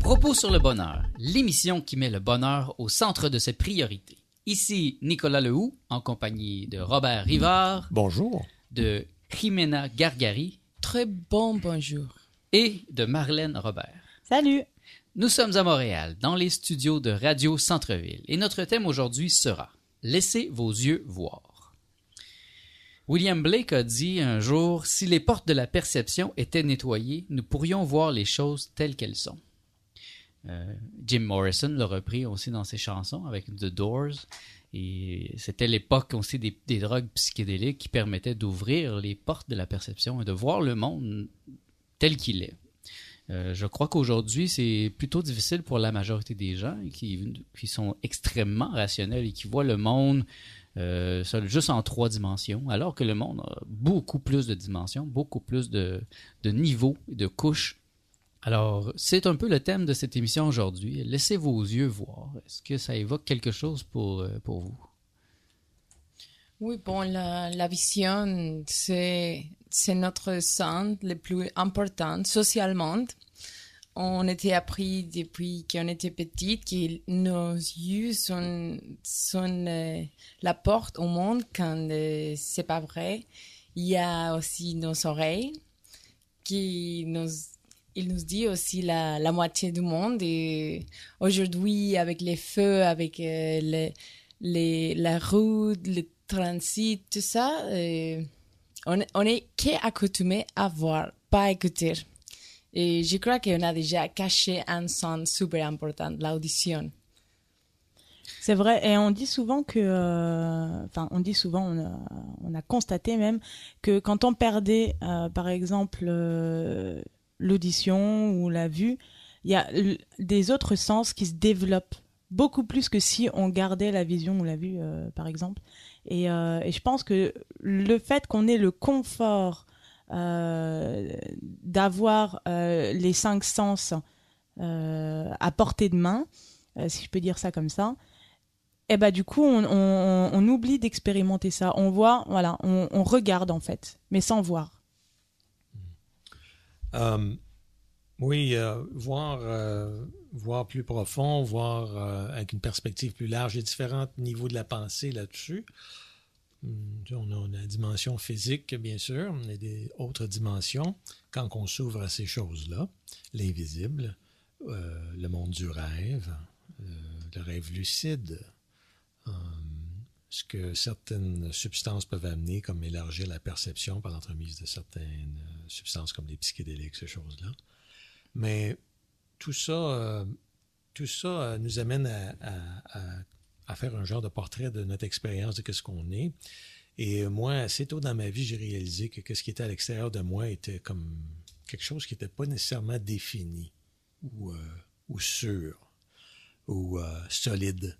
Propos sur le bonheur, l'émission qui met le bonheur au centre de ses priorités. Ici Nicolas Lehoux, en compagnie de Robert Rivard. Bonjour. De Jimena Gargari. Très bon bonjour. Et de Marlène Robert. Salut. Nous sommes à Montréal, dans les studios de Radio Centreville. Et notre thème aujourd'hui sera « Laissez vos yeux voir ». William Blake a dit un jour « Si les portes de la perception étaient nettoyées, nous pourrions voir les choses telles qu'elles sont ». Jim Morrison l'a repris aussi dans ses chansons avec The Doors, et c'était l'époque aussi des drogues psychédéliques qui permettaient d'ouvrir les portes de la perception et de voir le monde tel qu'il est. Je crois qu'aujourd'hui, c'est plutôt difficile pour la majorité des gens qui sont extrêmement rationnels et qui voient le monde juste en 3 dimensions, alors que le monde a beaucoup plus de dimensions, beaucoup plus de niveaux, de couches. Alors, c'est un peu le thème de cette émission aujourd'hui. Laissez vos yeux voir. Est-ce que ça évoque quelque chose pour vous? Oui, bon, la vision, c'est notre sens le plus important socialement. On était appris depuis qu'on était petit que nos yeux sont la porte au monde quand c'est pas vrai. Il y a aussi nos oreilles qui nous... Il nous dit aussi la moitié du monde, et aujourd'hui, avec les feux, avec la route, le transit, tout ça, on est qu'accoutumé à voir, pas à écouter. Et je crois qu'on a déjà caché un son super important, l'audition. C'est vrai, et on dit souvent que, on a constaté même que quand on perdait, par exemple, l'audition ou la vue, il y a des autres sens qui se développent beaucoup plus que si on gardait la vision ou la vue, par exemple. Et je pense que le fait qu'on ait le confort d'avoir les 5 sens à portée de main, si je peux dire ça comme ça, et ben du coup on oublie d'expérimenter ça. On voit, voilà, on regarde en fait, mais sans voir. Voir plus profond, voir avec une perspective plus large. Il y a différents niveaux de la pensée là-dessus. On a la dimension physique, bien sûr, mais des autres dimensions. Quand on s'ouvre à ces choses-là, l'invisible, le monde du rêve, le rêve lucide, ce que certaines substances peuvent amener, comme élargir la perception par l'entremise de certaines substances comme les psychédéliques, ces choses-là. Mais tout ça nous amène à faire un genre de portrait de notre expérience, de qu'est-ce qu'on est. Et moi, assez tôt dans ma vie, j'ai réalisé que ce qui était à l'extérieur de moi était comme quelque chose qui n'était pas nécessairement défini ou sûr ou solide.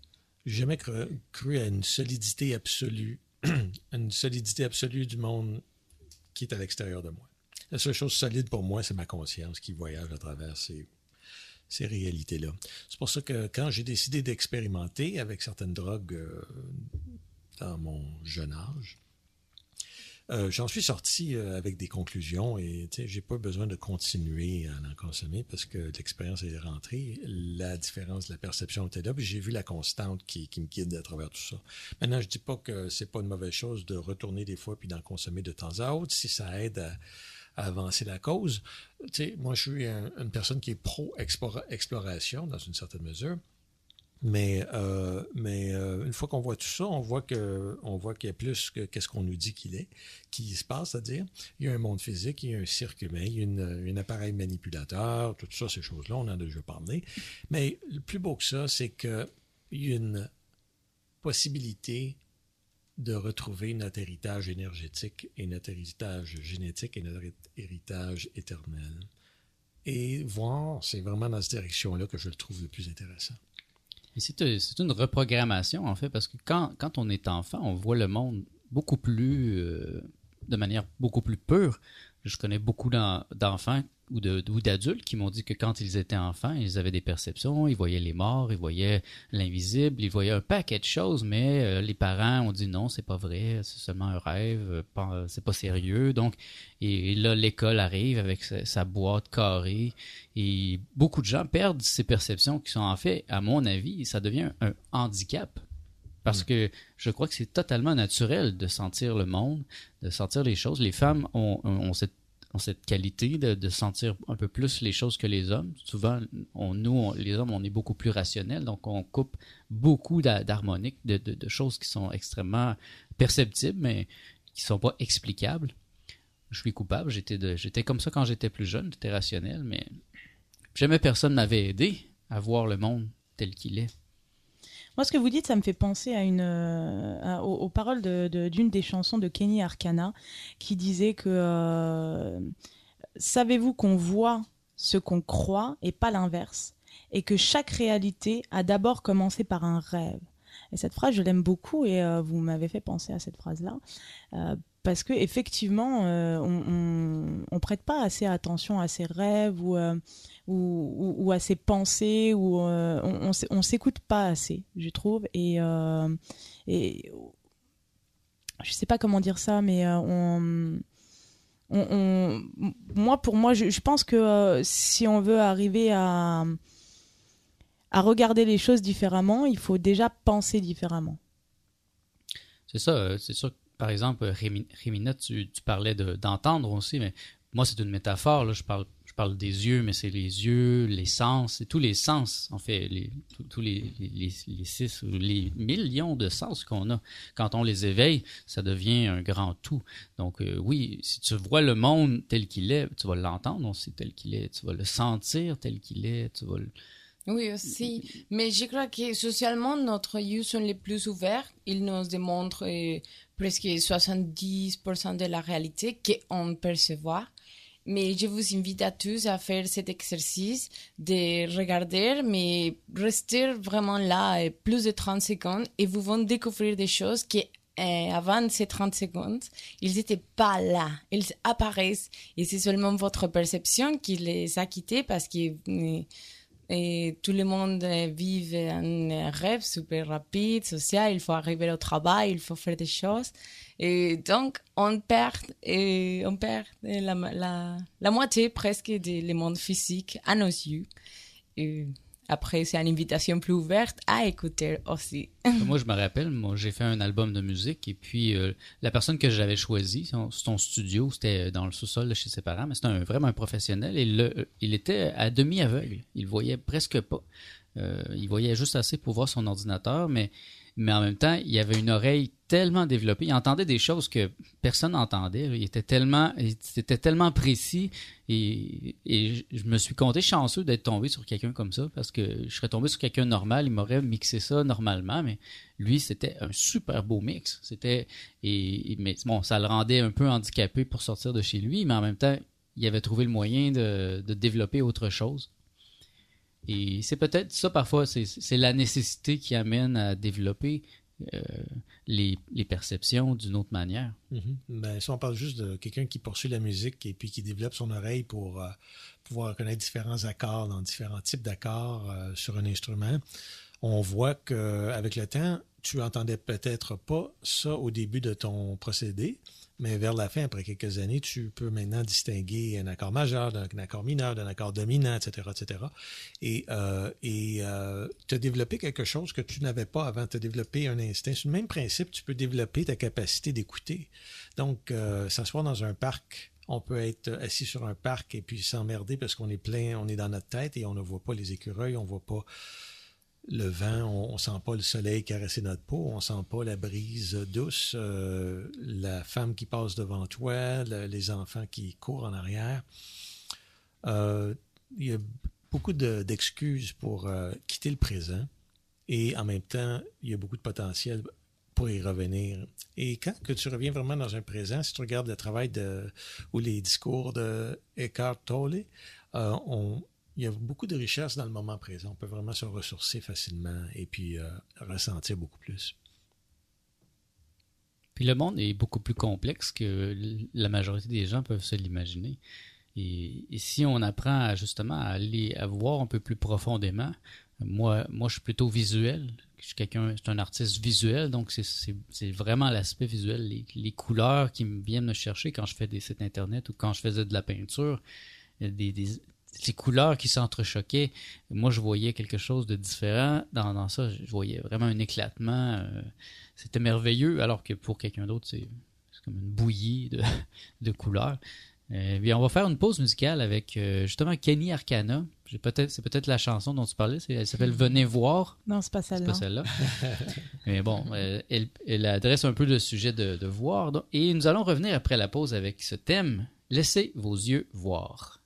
J'ai jamais cru à une solidité absolue du monde qui est à l'extérieur de moi. La seule chose solide pour moi, c'est ma conscience qui voyage à travers ces réalités-là. C'est pour ça que quand j'ai décidé d'expérimenter avec certaines drogues dans mon jeune âge, j'en suis sorti avec des conclusions et j'ai pas besoin de continuer à en consommer parce que l'expérience est rentrée, la différence de la perception était là, puis j'ai vu la constante qui me guide à travers tout ça. Maintenant, je dis pas que c'est pas une mauvaise chose de retourner des fois puis d'en consommer de temps à autre si ça aide à avancer la cause. Moi, je suis une personne qui est pro-exploration dans une certaine mesure. Mais une fois qu'on voit tout ça, on voit qu'il y a plus que qu'est-ce qu'on nous dit qu'il se passe, c'est-à-dire, il y a un monde physique, il y a un cirque humain, il y a un appareil manipulateur, tout ça, ces choses-là, on en a déjà parlé. Mais le plus beau que ça, c'est qu'il y a une possibilité de retrouver notre héritage énergétique et notre héritage génétique et notre héritage éternel. Et voir, c'est vraiment dans cette direction-là que je le trouve le plus intéressant. Et c'est une reprogrammation, en fait, parce que quand on est enfant, on voit le monde beaucoup plus, de manière beaucoup plus pure. Je connais beaucoup d'enfants ou d'adultes qui m'ont dit que quand ils étaient enfants, ils avaient des perceptions, ils voyaient les morts, ils voyaient l'invisible, ils voyaient un paquet de choses, mais les parents ont dit non, c'est pas vrai, c'est seulement un rêve, c'est pas sérieux. Donc, et là, l'école arrive avec sa boîte carrée et beaucoup de gens perdent ces perceptions qui sont en fait, à mon avis, ça devient un handicap. Parce que je crois que c'est totalement naturel de sentir le monde, de sentir les choses. Les femmes ont cette qualité de sentir un peu plus les choses que les hommes. Souvent, les hommes, on est beaucoup plus rationnels, donc on coupe beaucoup d'harmoniques, de choses qui sont extrêmement perceptibles, mais qui ne sont pas explicables. Je suis coupable, j'étais comme ça quand j'étais plus jeune, j'étais rationnel, mais jamais personne m'avait aidé à voir le monde tel qu'il est. Moi, ce que vous dites, ça me fait penser à aux paroles d'une des chansons de Keny Arkana qui disait que « Savez-vous qu'on voit ce qu'on croit et pas l'inverse, et que chaque réalité a d'abord commencé par un rêve ». Et cette phrase, je l'aime beaucoup et vous m'avez fait penser à cette phrase-là. Parce que effectivement, on prête pas assez attention à ses rêves ou à ses pensées, ou on s'écoute pas assez, je trouve. Et je sais pas comment dire ça, mais je pense que si on veut arriver à regarder les choses différemment, il faut déjà penser différemment. C'est ça, c'est sûr. Par exemple, Jimena, tu parlais d'entendre aussi, mais moi, c'est une métaphore. Là, je parle des yeux, mais c'est les yeux, les sens, c'est tous les sens, en fait, tous les 6 ou les millions de sens qu'on a. Quand on les éveille, ça devient un grand tout. Donc, oui, si tu vois le monde tel qu'il est, tu vas l'entendre aussi tel qu'il est, tu vas le sentir tel qu'il est, tu vas le... Oui, aussi. Mais je crois que socialement, notre yeux sont les plus ouverts. Ils nous démontrent presque 70% de la réalité qu'on perçoit. Mais je vous invite à tous à faire cet exercice de regarder, mais rester vraiment là plus de 30 secondes et vous vont découvrir des choses qui, avant ces 30 secondes, ils n'étaient pas là. Ils apparaissent et c'est seulement votre perception qui les a quittés parce que... Et tout le monde vit un rêve super rapide, social, il faut arriver au travail, il faut faire des choses. Et donc, on perd la moitié presque du monde physique à nos yeux. Et après, c'est une invitation plus ouverte à écouter aussi. Moi, je me rappelle, j'ai fait un album de musique et puis la personne que j'avais choisie, son studio, c'était dans le sous-sol de chez ses parents, mais c'était vraiment un professionnel et il était à demi-aveugle. Il voyait presque pas. Il voyait juste assez pour voir son ordinateur, mais en même temps, il avait une oreille tellement développée. Il entendait des choses que personne n'entendait. Il était tellement précis. Et je me suis compté chanceux d'être tombé sur quelqu'un comme ça parce que je serais tombé sur quelqu'un normal. Il m'aurait mixé ça normalement, mais lui, c'était un super beau mix. Mais bon, ça le rendait un peu handicapé pour sortir de chez lui, mais en même temps, il avait trouvé le moyen de développer autre chose. Et c'est peut-être ça parfois, c'est la nécessité qui amène à développer les perceptions d'une autre manière. Mm-hmm. Ben, si on parle juste de quelqu'un qui poursuit la musique et puis qui développe son oreille pour pouvoir connaître différents accords dans différents types d'accords sur un instrument, on voit qu'avec le temps, tu entendais peut-être pas ça au début de ton procédé, mais vers la fin, après quelques années, tu peux maintenant distinguer un accord majeur d'un accord mineur, d'un accord dominant, etc., etc. Et tu as développé quelque chose que tu n'avais pas avant. Tu as développé un instinct. Sur le même principe, tu peux développer ta capacité d'écouter. Donc, s'asseoir dans un parc, on peut être assis sur un parc et puis s'emmerder parce qu'on est plein, on est dans notre tête et on ne voit pas les écureuils, on ne voit pas le vent, on sent pas le soleil caresser notre peau, on sent pas la brise douce, la femme qui passe devant toi, les enfants qui courent en arrière. Il y a beaucoup d'excuses pour quitter le présent et en même temps, il y a beaucoup de potentiel pour y revenir. Et quand que tu reviens vraiment dans un présent, si tu regardes le travail de ou les discours de Eckhart Tolle, il y a beaucoup de richesse dans le moment présent. On peut vraiment se ressourcer facilement et puis ressentir beaucoup plus. Puis le monde est beaucoup plus complexe que la majorité des gens peuvent se l'imaginer. Et si on apprend à aller à voir un peu plus profondément, moi je suis plutôt visuel. Je suis un artiste visuel, donc c'est vraiment l'aspect visuel, les couleurs qui me viennent me chercher quand je fais des sites internet ou quand je faisais de la peinture, les couleurs qui s'entrechoquaient. Moi, je voyais quelque chose de différent. Dans ça, je voyais vraiment un éclatement. C'était merveilleux, alors que pour quelqu'un d'autre, c'est comme une bouillie de couleurs. Bien, on va faire une pause musicale avec justement Keny Arkana. C'est peut-être la chanson dont tu parlais. Elle s'appelle « Venez voir ». Non, c'est pas celle-là. Mais bon, elle adresse un peu le sujet de voir. Donc, et nous allons revenir après la pause avec ce thème « Laissez vos yeux voir ».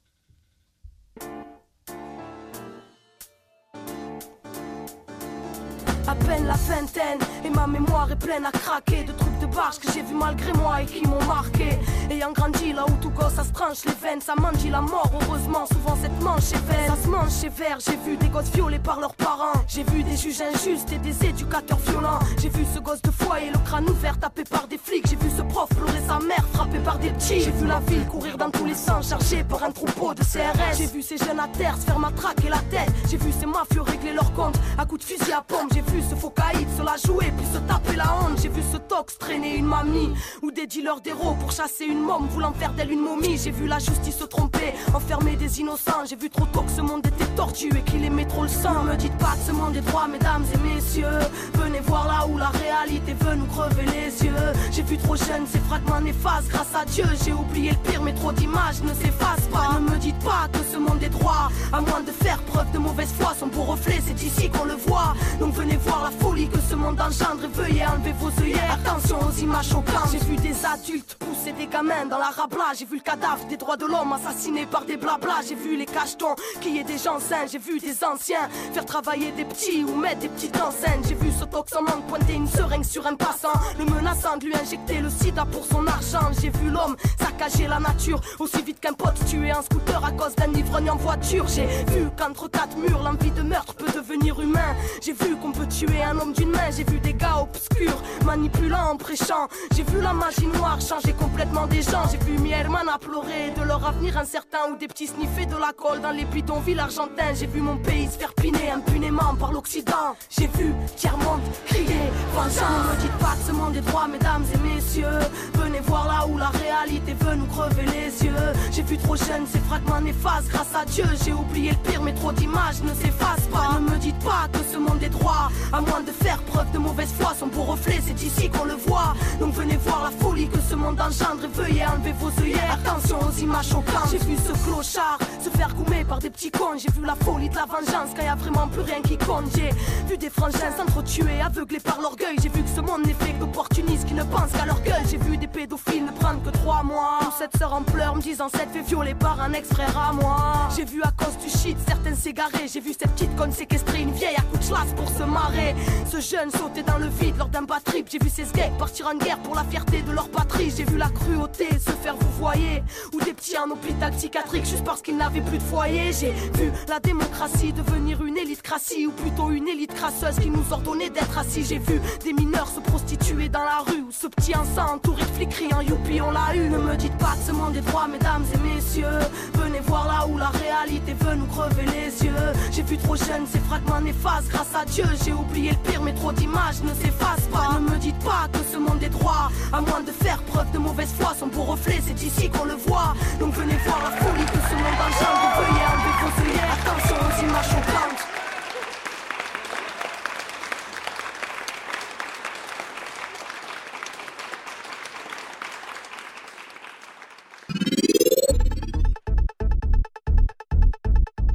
À peine la vingtaine et ma mémoire est pleine à craquer de trucs de barge que j'ai vu malgré moi et qui m'ont marqué. Ayant grandi là où tout gosse ça se tranche les veines, ça mendie la mort heureusement, souvent cette manche est vaine. Ça se mange sévère, j'ai vu des gosses violés par leurs parents, j'ai vu des juges injustes et des éducateurs violents. J'ai vu ce gosse de foyer, le crâne ouvert tapé par des flics. J'ai vu ce prof pleurer sa mère frappée par des petits. J'ai vu la ville courir dans tous les sens chargée par un troupeau de CRS. J'ai vu ces jeunes à terre se faire matraquer la tête. J'ai vu ces mafieux régler leurs comptes à coups de fusil à pompe. J'ai vu ce faux caïd se la jouer puis se taper la honte. J'ai vu ce tox traîner une mamie ou des dealers d'héros pour chasser une môme voulant faire d'elle une momie. J'ai vu la justice se tromper, enfermer des innocents. J'ai vu trop tôt que ce monde était tordu et qu'il aimait trop le sang. Non me dites pas que ce monde est droit, mesdames et messieurs. Venez voir là où la réalité veut nous crever les yeux. J'ai vu trop jeune ces fragments néfastes, grâce à Dieu j'ai oublié le pire mais trop d'images ne s'effacent pas. Ne me dites pas que ce monde est droit, à moins de faire preuve de mauvaise foi. Son beau reflet c'est ici qu'on le voit. Donc venez voir la folie que ce monde engendre et veuillez enlever vos œillères. Attention aux images choquantes. J'ai vu des adultes pousser des gamins dans la rabla. J'ai vu le cadavre des droits de l'homme assassiné par des blablas. J'ai vu les cachetons qui est des gens sains. J'ai vu des anciens faire travailler des petits ou mettre des petites en scène. J'ai vu ce toxomane pointer une seringue sur un passant, le menaçant de lui injecter le sida pour son argent. J'ai vu l'homme saccager la nature aussi vite qu'un pote tué en scooter à cause d'un ivrogne en voiture. J'ai vu qu'entre quatre murs l'envie de meurtre peut devenir humain. J'ai vu qu'on peut tuer un homme d'une main. J'ai vu des gars obscurs manipulant en prêchant. J'ai vu la magie noire changer complètement des gens. J'ai vu mes hermanes à pleurer de leur avenir incertain ou des petits sniffés de la colle dans les bidonvilles argentins. J'ai vu mon pays se faire piner impunément par l'Occident. J'ai vu tiers-monde crier vengeance. Ne me dites pas que ce monde est droit, mesdames et messieurs. Venez voir là où la réalité veut nous crever les yeux. J'ai vu trop jeune ces fragments néfastes, grâce à Dieu j'ai oublié le pire mais trop d'images ne s'effacent pas. Ne me dites pas que ce monde est droit, à moins de faire preuve de mauvaise foi. Son beau reflet, c'est ici qu'on le voit. Donc venez voir la folie que ce monde engendre et veuillez enlever vos œillères. Attention aux images choquantes. J'ai vu ce clochard se faire goumer par des petits cons. J'ai vu la folie de la vengeance quand y a vraiment plus rien qui compte. J'ai vu des frangins s'entretuer, aveuglés par l'orgueil. J'ai vu que ce monde n'est fait d'opportunistes qui ne pensent qu'à leur gueule. J'ai vu des pédophiles ne prendre que 3 mois. Ou cette sœur en pleurs me disant s'être fait violer par un ex-frère à moi. J'ai vu à cause du shit certains s'égarer. J'ai vu cette petite conne séquestrer une vieille à coups de chlasse pour se marrer. Ce jeune sauter dans le vide lors d'un bad trip. J'ai vu ces gays partir en guerre pour la fierté de leur patrie. J'ai vu la cruauté se faire vouvoyer, ou des petits en hôpital psychiatrique juste parce qu'ils n'avaient plus de foyer. J'ai vu la démocratie devenir une élitecratie, ou plutôt une élite crasseuse qui nous ordonnait d'être assis. J'ai vu des mineurs se prostituer dans la rue, ou ce petit en sang entouré de flics criant youpi on l'a eu. Ne me dites pas que ce monde est droit, mesdames et messieurs. Venez voir là où la réalité veut nous crever les yeux. J'ai vu trop jeune ces fragments néfastes, grâce à Dieu j'ai oublié le pire mais trop d'images ne s'effacent pas. Ne me dites pas que ce monde est droit, à moins de faire preuve de mauvaise foi. Son beau reflet c'est ici qu'on le voit. Donc venez voir la folie que ce monde engendre, veuillez enlever vos œillères. Attention aux images choquantes.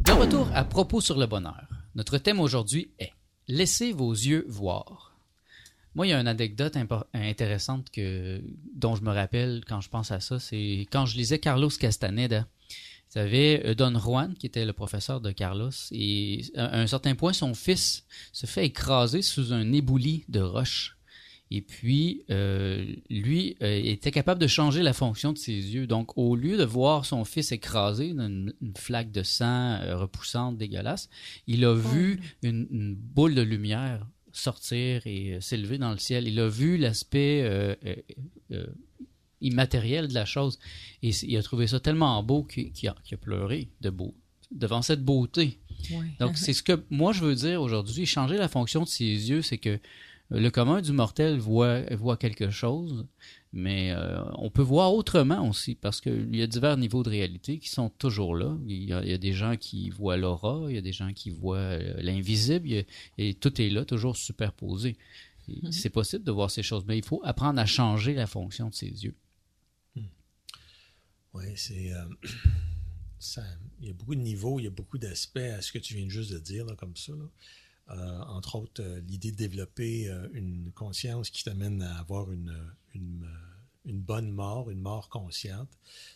De retour à propos sur le bonheur. Notre thème aujourd'hui est « Laissez vos yeux voir ». Moi, il y a une anecdote intéressante dont je me rappelle quand je pense à ça, c'est quand je lisais Carlos Castaneda. Vous savez, Don Juan, qui était le professeur de Carlos, et à un certain point, son fils se fait écraser sous un éboulis de roches. Et puis, lui était capable de changer la fonction de ses yeux. Donc, au lieu de voir son fils écrasé dans une flaque de sang repoussante, dégueulasse, il a vu une boule de lumière sortir et s'élever dans le ciel. Il a vu l'aspect immatériel de la chose. Et il a trouvé ça tellement beau qu'il a pleuré devant cette beauté. Oui. Donc, c'est ce que moi, je veux dire aujourd'hui. Changer la fonction de ses yeux, c'est que le commun du mortel voit quelque chose, mais on peut voir autrement aussi, parce qu'il y a divers niveaux de réalité qui sont toujours là. Il y a des gens qui voient l'aura, il y a des gens qui voient l'invisible, et tout est là, toujours superposé. Mm-hmm. C'est possible de voir ces choses, mais il faut apprendre à changer la fonction de ses yeux. Oui, il y a beaucoup de niveaux, il y a beaucoup d'aspects à ce que tu viens juste de dire, là, comme ça, là. Entre autres, l'idée de développer une conscience qui t'amène à avoir une bonne mort, une mort consciente,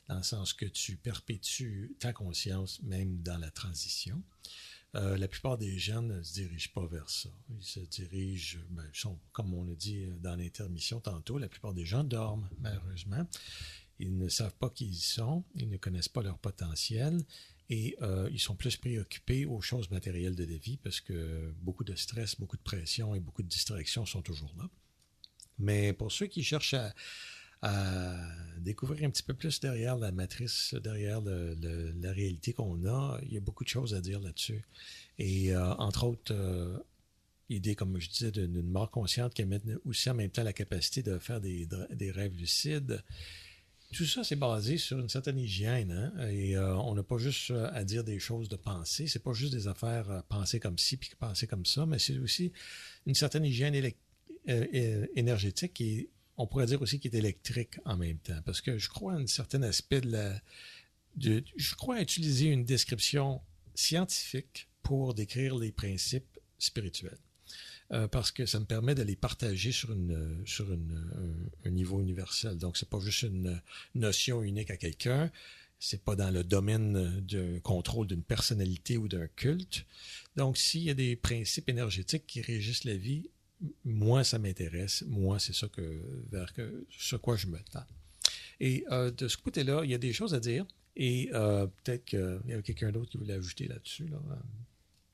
dans le sens que tu perpétues ta conscience même dans la transition. La plupart des gens ne se dirigent pas vers ça. Ils se dirigent, comme on l'a dit dans l'intermission tantôt, la plupart des gens dorment, malheureusement. Ils ne savent pas qui ils sont, ils ne connaissent pas leur potentiel. Et ils sont plus préoccupés aux choses matérielles de la vie parce que beaucoup de stress, beaucoup de pression et beaucoup de distractions sont toujours là. Mais pour ceux qui cherchent à découvrir un petit peu plus derrière la matrice, derrière la réalité qu'on a, il y a beaucoup de choses à dire là-dessus. Et entre autres, l'idée, comme je disais, d'une mort consciente qui amène aussi en même temps la capacité de faire des rêves lucides. Tout ça, c'est basé sur une certaine hygiène, hein? Et on n'a pas juste à dire des choses de pensée, c'est pas juste des affaires pensées comme ci puis pensées comme ça, mais c'est aussi une certaine hygiène énergétique et on pourrait dire aussi qui est électrique en même temps, parce que je crois à un certain aspect je crois utiliser une description scientifique pour décrire les principes spirituels. Parce que ça me permet de les partager sur un niveau universel. Donc, c'est pas juste une notion unique à quelqu'un. C'est pas dans le domaine d'un contrôle d'une personnalité ou d'un culte. Donc, s'il y a des principes énergétiques qui régissent la vie, moi, ça m'intéresse. Moi, c'est ça sur quoi je me tends. Et de ce côté-là, il y a des choses à dire. Et peut-être qu'il y a quelqu'un d'autre qui voulait ajouter là-dessus. Là.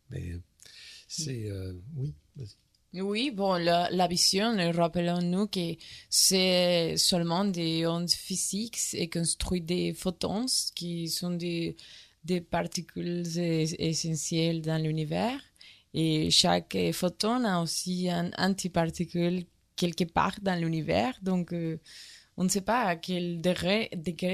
Mais c'est... oui, vas-y. Oui, bon, la vision, rappelons-nous que c'est seulement des ondes physiques et construites des photons qui sont des particules essentielles dans l'univers. Et chaque photon a aussi un antiparticule quelque part dans l'univers. Donc, on ne sait pas à quel degré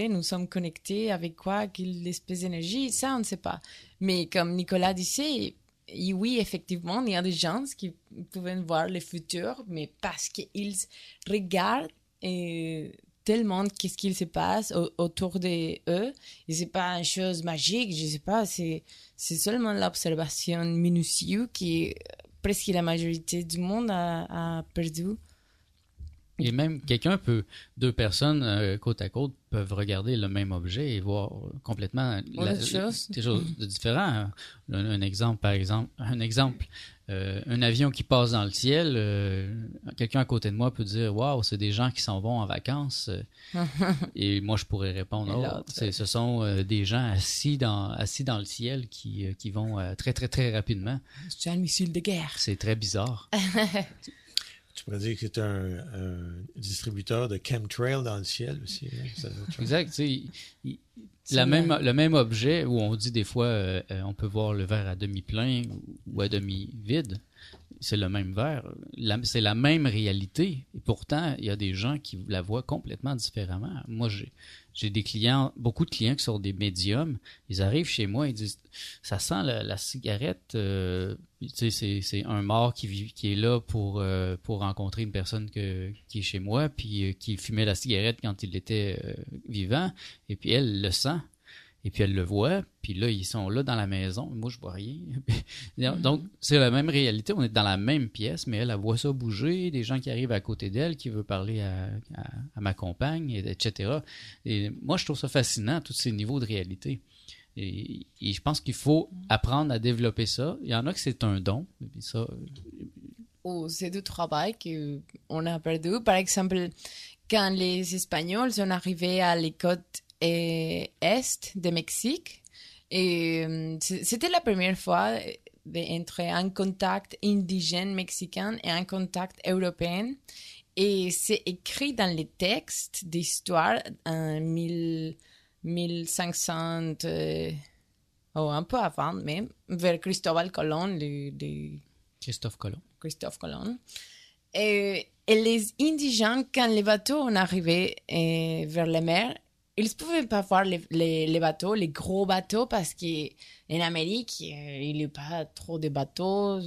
nous sommes connectés, avec quoi, quelle espèce d'énergie, ça, on ne sait pas. Mais comme Nicolas disait... Et oui, effectivement, il y a des gens qui peuvent voir le futur, mais parce qu'ils regardent tellement qu'est-ce qu'il se passe autour d'eux. Et ce n'est pas une chose magique, je ne sais pas, c'est seulement l'observation minutieuse que presque la majorité du monde a perdue. Et même deux personnes côte à côte peuvent regarder le même objet et voir complètement des choses différentes. Un exemple, un avion qui passe dans le ciel, quelqu'un à côté de moi peut dire « Waouh, c'est des gens qui s'en vont en vacances. » Et moi, je pourrais répondre « Oh, ce sont des gens assis dans le ciel qui vont très, très, très rapidement. » C'est un missile de guerre. C'est très bizarre. Tu pourrais dire que c'est un distributeur de chemtrail dans le ciel aussi. Hein? Exact. Le même objet où on dit des fois on peut voir le verre à demi-plein ou à demi-vide, c'est le même verre. C'est la même réalité. Et pourtant, il y a des gens qui la voient complètement différemment. Moi, j'ai des clients, beaucoup de clients qui sont des médiums. Ils arrivent chez moi, ils disent « ça sent la cigarette ». C'est un mort qui est là pour rencontrer une personne qui est chez moi, puis qui fumait la cigarette quand il était vivant, et puis elle le sent, et puis elle le voit, puis là, ils sont là dans la maison, moi, je vois rien. Donc, c'est la même réalité, on est dans la même pièce, mais elle voit ça bouger, des gens qui arrivent à côté d'elle, qui veulent parler à ma compagne, etc. Et moi, je trouve ça fascinant, tous ces niveaux de réalité. Et je pense qu'il faut apprendre à développer ça. Il y en a que c'est un don. Ça, ou c'est du travail qu'on a perdu. Par exemple, quand les Espagnols sont arrivés à les côtes est du Mexique, et c'était la première fois entre un contact indigène mexicain et un contact européen. Et c'est écrit dans les textes d'histoire en 1500, ou un peu avant même, vers Christophe Colomb. Et les indigènes, quand les bateaux sont arrivés vers la mer, ils ne pouvaient pas voir les bateaux, les gros bateaux, parce qu'en Amérique, il n'y a pas trop de bateaux.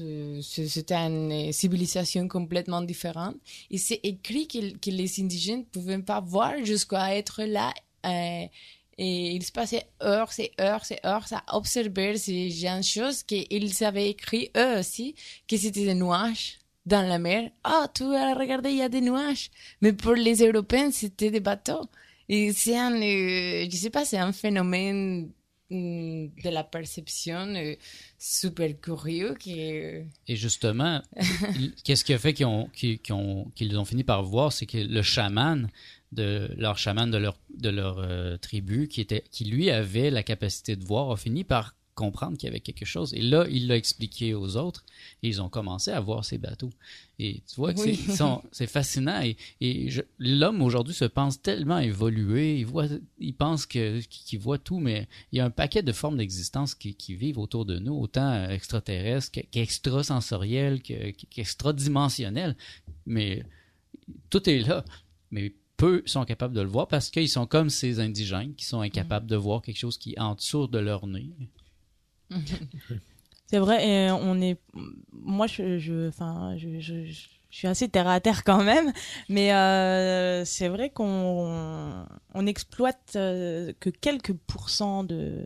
C'était une civilisation complètement différente. Et c'est écrit que les indigènes ne pouvaient pas voir jusqu'à être là. Et ils se passaient heures à observer ces gens, choses qu'ils avaient écrites eux aussi, que c'était des nuages dans la mer. « Oh, tu as regardé, il y a des nuages !» Mais pour les Européens, c'était des bateaux. Et c'est un phénomène de la perception super curieux qui... Et justement, qu'est-ce qui a fait qu'ils ont fini par voir, c'est que le chaman, de leur tribu, qui lui avait la capacité de voir, a fini par comprendre qu'il y avait quelque chose. Et là, il l'a expliqué aux autres et ils ont commencé à voir ces bateaux. Et tu vois que oui. C'est fascinant. Et l'homme aujourd'hui se pense tellement évolué. Il pense qu'il voit tout, mais il y a un paquet de formes d'existence qui vivent autour de nous, autant extraterrestres qu'extrasensorielles, qu'extradimensionnelles. Mais tout est là. Mais peu sont capables de le voir parce qu'ils sont comme ces indigènes qui sont incapables de voir quelque chose qui est en dessous de leur nez. C'est vrai, et moi je suis assez terre à terre quand même, mais c'est vrai qu'on exploite que quelques pourcents de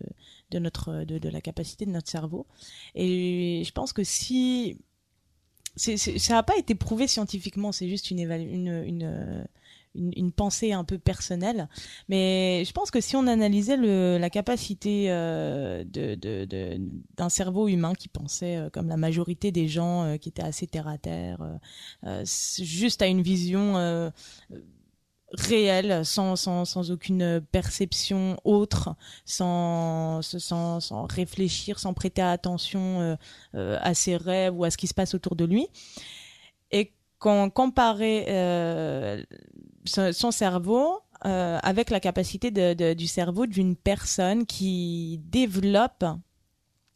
la capacité de notre cerveau, et je pense que si ça n'a pas été prouvé scientifiquement, c'est juste une pensée un peu personnelle, mais je pense que si on analysait la capacité d'un cerveau humain qui pensait comme la majorité des gens qui étaient assez terre à terre, juste à une vision réelle, sans aucune perception autre, sans réfléchir, sans prêter attention à ses rêves ou à ce qui se passe autour de lui, et qu'on comparait son cerveau avec la capacité du cerveau d'une personne qui développe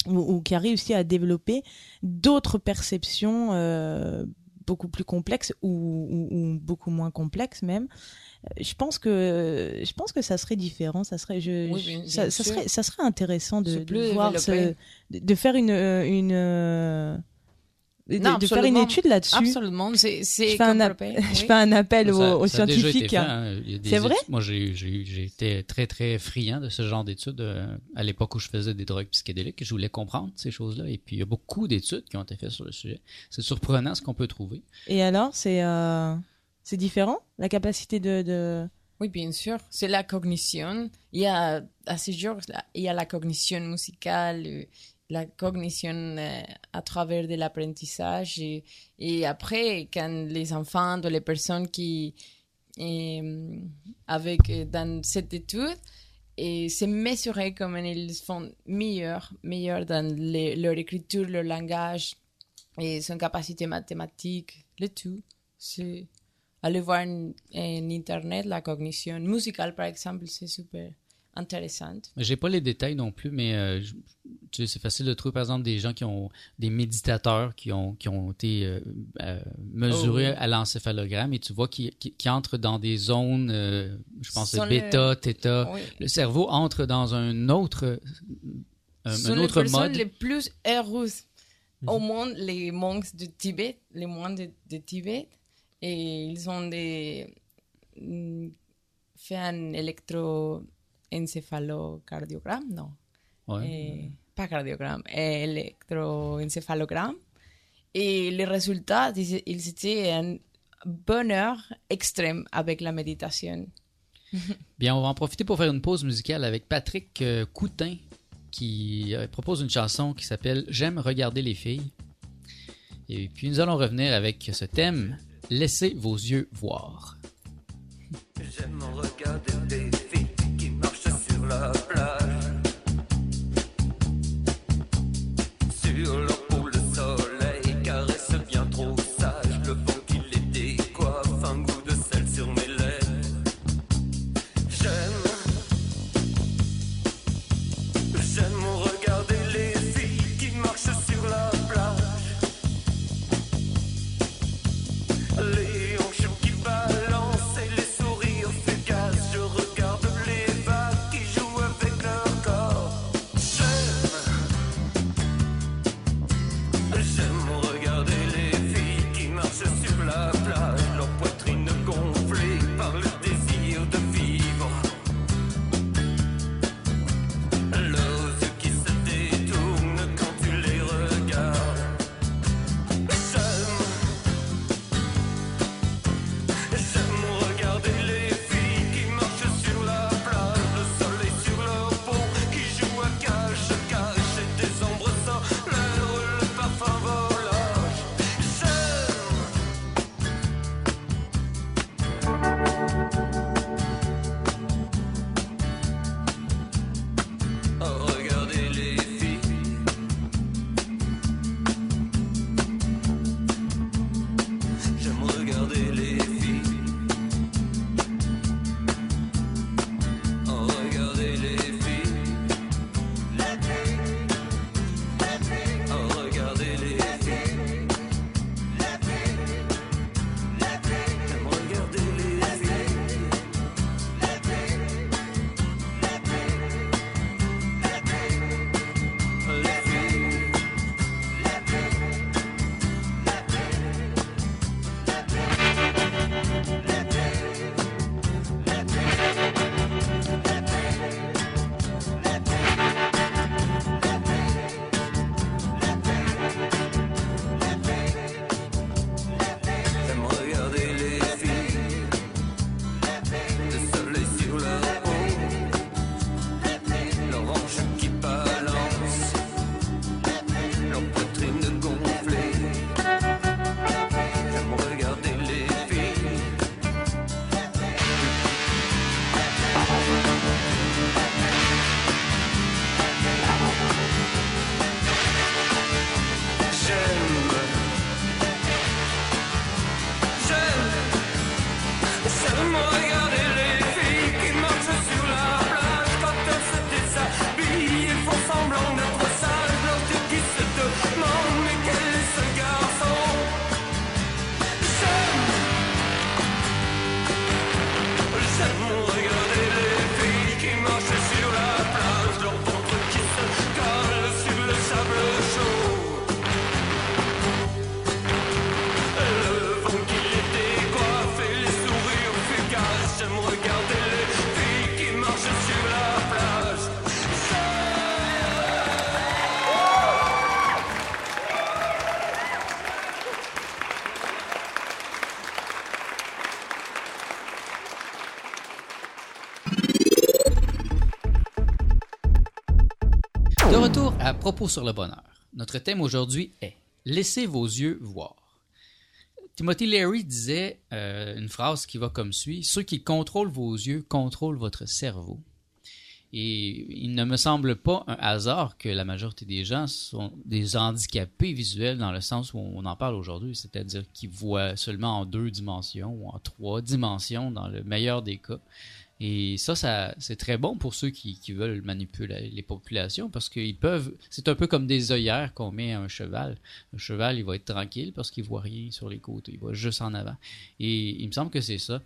ou qui a réussi à développer d'autres perceptions beaucoup plus complexes ou beaucoup moins complexes même. Je pense que ça serait différent, ça serait intéressant de voir de faire de faire une étude là-dessus. Absolument, c'est je fais un appel aux scientifiques. Hein. C'est vrai? Moi, j'ai été très, très friand de ce genre d'études à l'époque où je faisais des drogues psychédéliques. Je voulais comprendre ces choses-là. Et puis, il y a beaucoup d'études qui ont été faites sur le sujet. C'est surprenant ce qu'on peut trouver. Et alors, c'est différent, la capacité de... Oui, bien sûr. C'est la cognition. Il y a, à ce jour, il y a la cognition musicale, la cognition à travers de l'apprentissage. Et après, quand les enfants ou les personnes qui dans cette étude se mesurent comme ils font meilleurs dans leur écriture, leur langage, et son capacité mathématique, le tout. C'est aller voir en Internet la cognition musicale, par exemple, c'est super intéressante. J'ai pas les détails non plus, mais tu sais, c'est facile de trouver, par exemple, des gens qui ont des méditateurs qui ont été mesurés à l'encéphalogramme, et tu vois qui entrent dans des zones, je pense, bêta, thêta. Oui. Le cerveau entre dans un autre mode. Ce sont les personnes les plus heureuses au monde, les monks de Tibet, les moines de Tibet, et ils ont fait un électroencéphalogramme, non? Ouais. Pas cardiogramme, électroencéphalogramme. Et les résultats, ils étaient un bonheur extrême avec la méditation. Bien, on va en profiter pour faire une pause musicale avec Patrick Coutin, qui propose une chanson qui s'appelle « J'aime regarder les filles ». Et puis nous allons revenir avec ce thème, laissez vos yeux voir. J'aime regarder des filles qui marchent sur la plage. Sur leur peau, le soleil caresse bien trop sage. Le vent qui les décoiffe, un goût de sel sur mes lèvres. J'aime regarder les filles qui marchent sur la plage. Les hanches qui balancent et les sourires fugaces. Je regarde les vagues qui jouent avec leur corps. J'aime regarder les filles qui marchent sur la plage. Leur poitrine gonflée par le désir de vivre. Propos sur le bonheur. Notre thème aujourd'hui est « Laissez vos yeux voir ». Timothy Leary disait une phrase qui va comme suit. « Ceux qui contrôlent vos yeux contrôlent votre cerveau ». Et il ne me semble pas un hasard que la majorité des gens sont des handicapés visuels dans le sens où on en parle aujourd'hui, c'est-à-dire qu'ils voient seulement en 2 dimensions ou en 3 dimensions dans le meilleur des cas. Et ça, c'est très bon pour ceux qui veulent manipuler les populations parce qu'ils peuvent... C'est un peu comme des œillères qu'on met à un cheval. Un cheval, il va être tranquille parce qu'il voit rien sur les côtés. Il voit juste en avant. Et il me semble que c'est ça.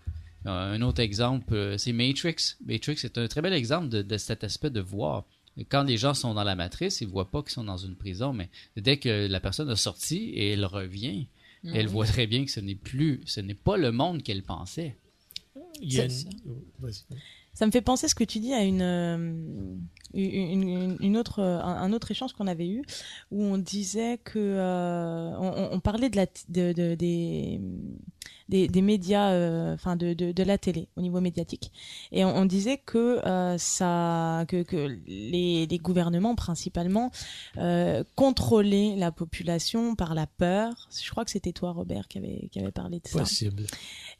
Un autre exemple, c'est Matrix. Matrix est un très bel exemple de cet aspect de voir. Quand les gens sont dans la matrice, ils ne voient pas qu'ils sont dans une prison, mais dès que la personne a sorti et elle revient, elle voit très bien que ce n'est pas le monde qu'elle pensait. Ça me fait penser ce que tu dis à un autre échange qu'on avait eu où on disait que on parlait de la, de, de, des des médias, enfin de la télé au niveau médiatique. Et on disait que les gouvernements principalement contrôlaient la population par la peur. Je crois que c'était toi, Robert, qui avait parlé de ça. Possible.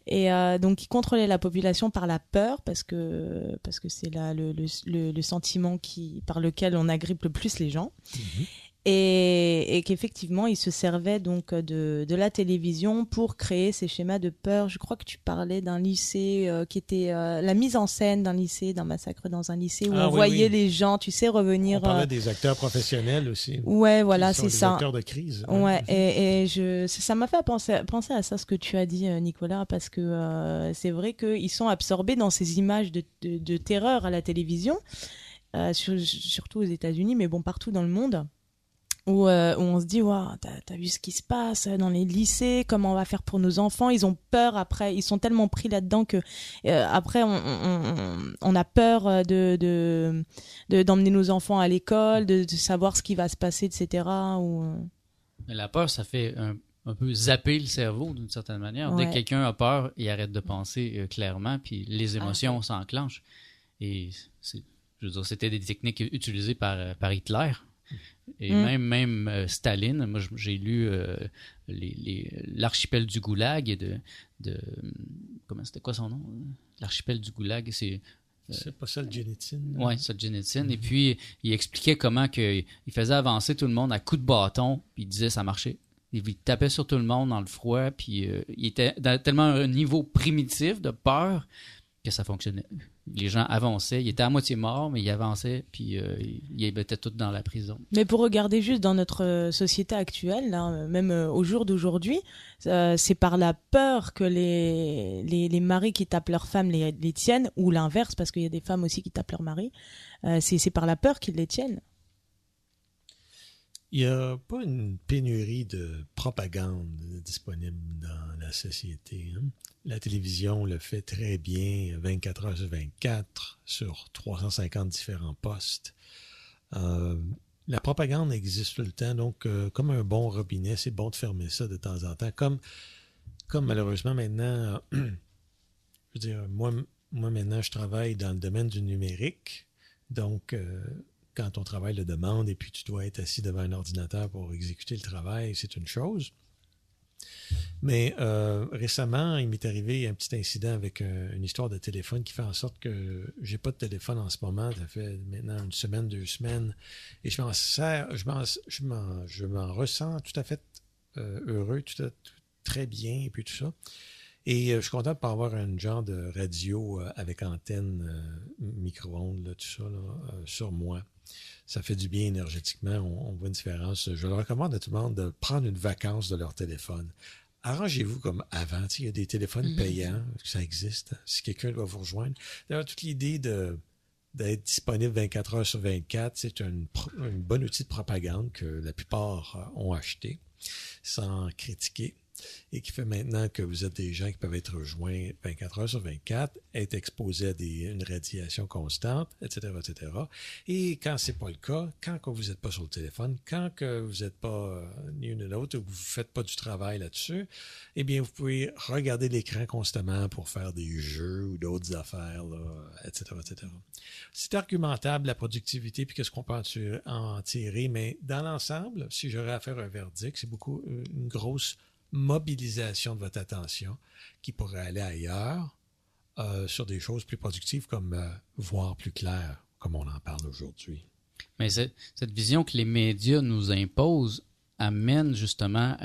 Et donc ils contrôlaient la population par la peur parce que c'est là le sentiment par lequel on agrippe le plus les gens. Mmh. Et qu'effectivement, ils se servaient donc de la télévision pour créer ces schémas de peur. Je crois que tu parlais d'un lycée qui était la mise en scène d'un lycée, d'un massacre dans un lycée où on voyait les gens, tu sais, revenir. On parlait des acteurs professionnels aussi. Ouais, voilà, c'est ça. Des acteurs de crise. Ouais, et ça m'a fait penser à ça, ce que tu as dit, Nicolas, parce que c'est vrai qu'ils sont absorbés dans ces images de terreur à la télévision, surtout aux États-Unis, mais bon, partout dans le monde. Où on se dit, wow, t'as vu ce qui se passe dans les lycées, comment on va faire pour nos enfants, ils ont peur après, ils sont tellement pris là-dedans que après on a peur d'emmener nos enfants à l'école, de savoir ce qui va se passer, etc. La peur, ça fait un peu zapper le cerveau d'une certaine manière. Ouais. Dès que quelqu'un a peur, il arrête de penser clairement, puis les émotions s'enclenchent. Et je veux dire, c'était des techniques utilisées par Hitler. Et même Staline, moi j'ai lu l'archipel du Goulag et comment c'était quoi son nom? L'archipel du Goulag, c'est pas Solzhenitsyn. Oui, Solzhenitsyn. Et puis il expliquait comment il faisait avancer tout le monde à coups de bâton, puis il disait ça marchait. Il tapait sur tout le monde dans le froid, puis il était tellement un niveau primitif de peur que ça fonctionnait. Les gens avançaient. Ils étaient à moitié morts, mais ils avançaient, puis ils étaient tous dans la prison. Mais pour regarder juste dans notre société actuelle, là, même au jour d'aujourd'hui, c'est par la peur que les maris qui tapent leurs femmes les tiennent, ou l'inverse, parce qu'il y a des femmes aussi qui tapent leurs maris. C'est par la peur qu'ils les tiennent. Il n'y a pas une pénurie de propagande disponible dans la société, hein? La télévision le fait très bien 24 heures sur 24 sur 350 différents postes. La propagande existe tout le temps, donc comme un bon robinet, c'est bon de fermer ça de temps en temps. Comme malheureusement maintenant, je veux dire, moi maintenant je travaille dans le domaine du numérique, donc quand on travaille la demande et puis tu dois être assis devant un ordinateur pour exécuter le travail, c'est une chose. Mais récemment, il m'est arrivé un petit incident avec une histoire de téléphone qui fait en sorte que j'ai pas de téléphone en ce moment. Ça fait maintenant une semaine, 2 semaines. Et je m'en ressens tout à fait heureux, très bien et puis tout ça. Et je suis content de pas avoir un genre de radio avec antenne, micro-ondes, là, tout ça, là, sur moi. Ça fait du bien énergétiquement, on voit une différence. Je le recommande à tout le monde de prendre une vacance de leur téléphone. Arrangez-vous comme avant, il y a des téléphones payants, ça existe, si quelqu'un doit vous rejoindre. D'ailleurs, toute l'idée d'être disponible 24 heures sur 24, c'est une bonne outil de propagande que la plupart ont acheté, sans critiquer, et qui fait maintenant que vous êtes des gens qui peuvent être rejoints 24 heures sur 24, être exposés à une radiation constante, etc., etc. Et quand ce n'est pas le cas, quand vous n'êtes pas sur le téléphone, quand que vous n'êtes pas ni une ni l'autre, ou que vous ne faites pas du travail là-dessus, eh bien, vous pouvez regarder l'écran constamment pour faire des jeux ou d'autres affaires, là, etc., etc. C'est argumentable, la productivité, puis qu'est-ce qu'on peut en tirer, mais dans l'ensemble, si j'aurais à faire un verdict, c'est beaucoup une grosse mobilisation de votre attention qui pourrait aller ailleurs sur des choses plus productives comme voir plus clair, comme on en parle aujourd'hui. Mais cette vision que les médias nous imposent amène justement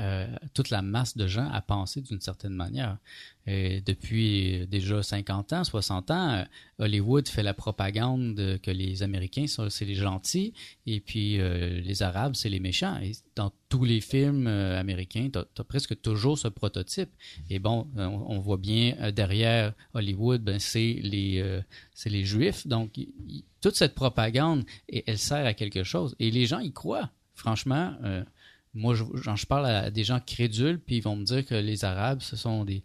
toute la masse de gens à penser d'une certaine manière. Et depuis déjà 50 ans, 60 ans, Hollywood fait la propagande que les Américains, c'est les gentils, et puis les Arabes, c'est les méchants. Et dans tous les films américains, t'as presque toujours ce prototype. Et bon, on voit bien derrière Hollywood, ben, c'est les Juifs. Donc, toute cette propagande, elle sert à quelque chose. Et les gens y croient, franchement. Moi, je parle à des gens crédules, puis ils vont me dire que les Arabes, ce sont des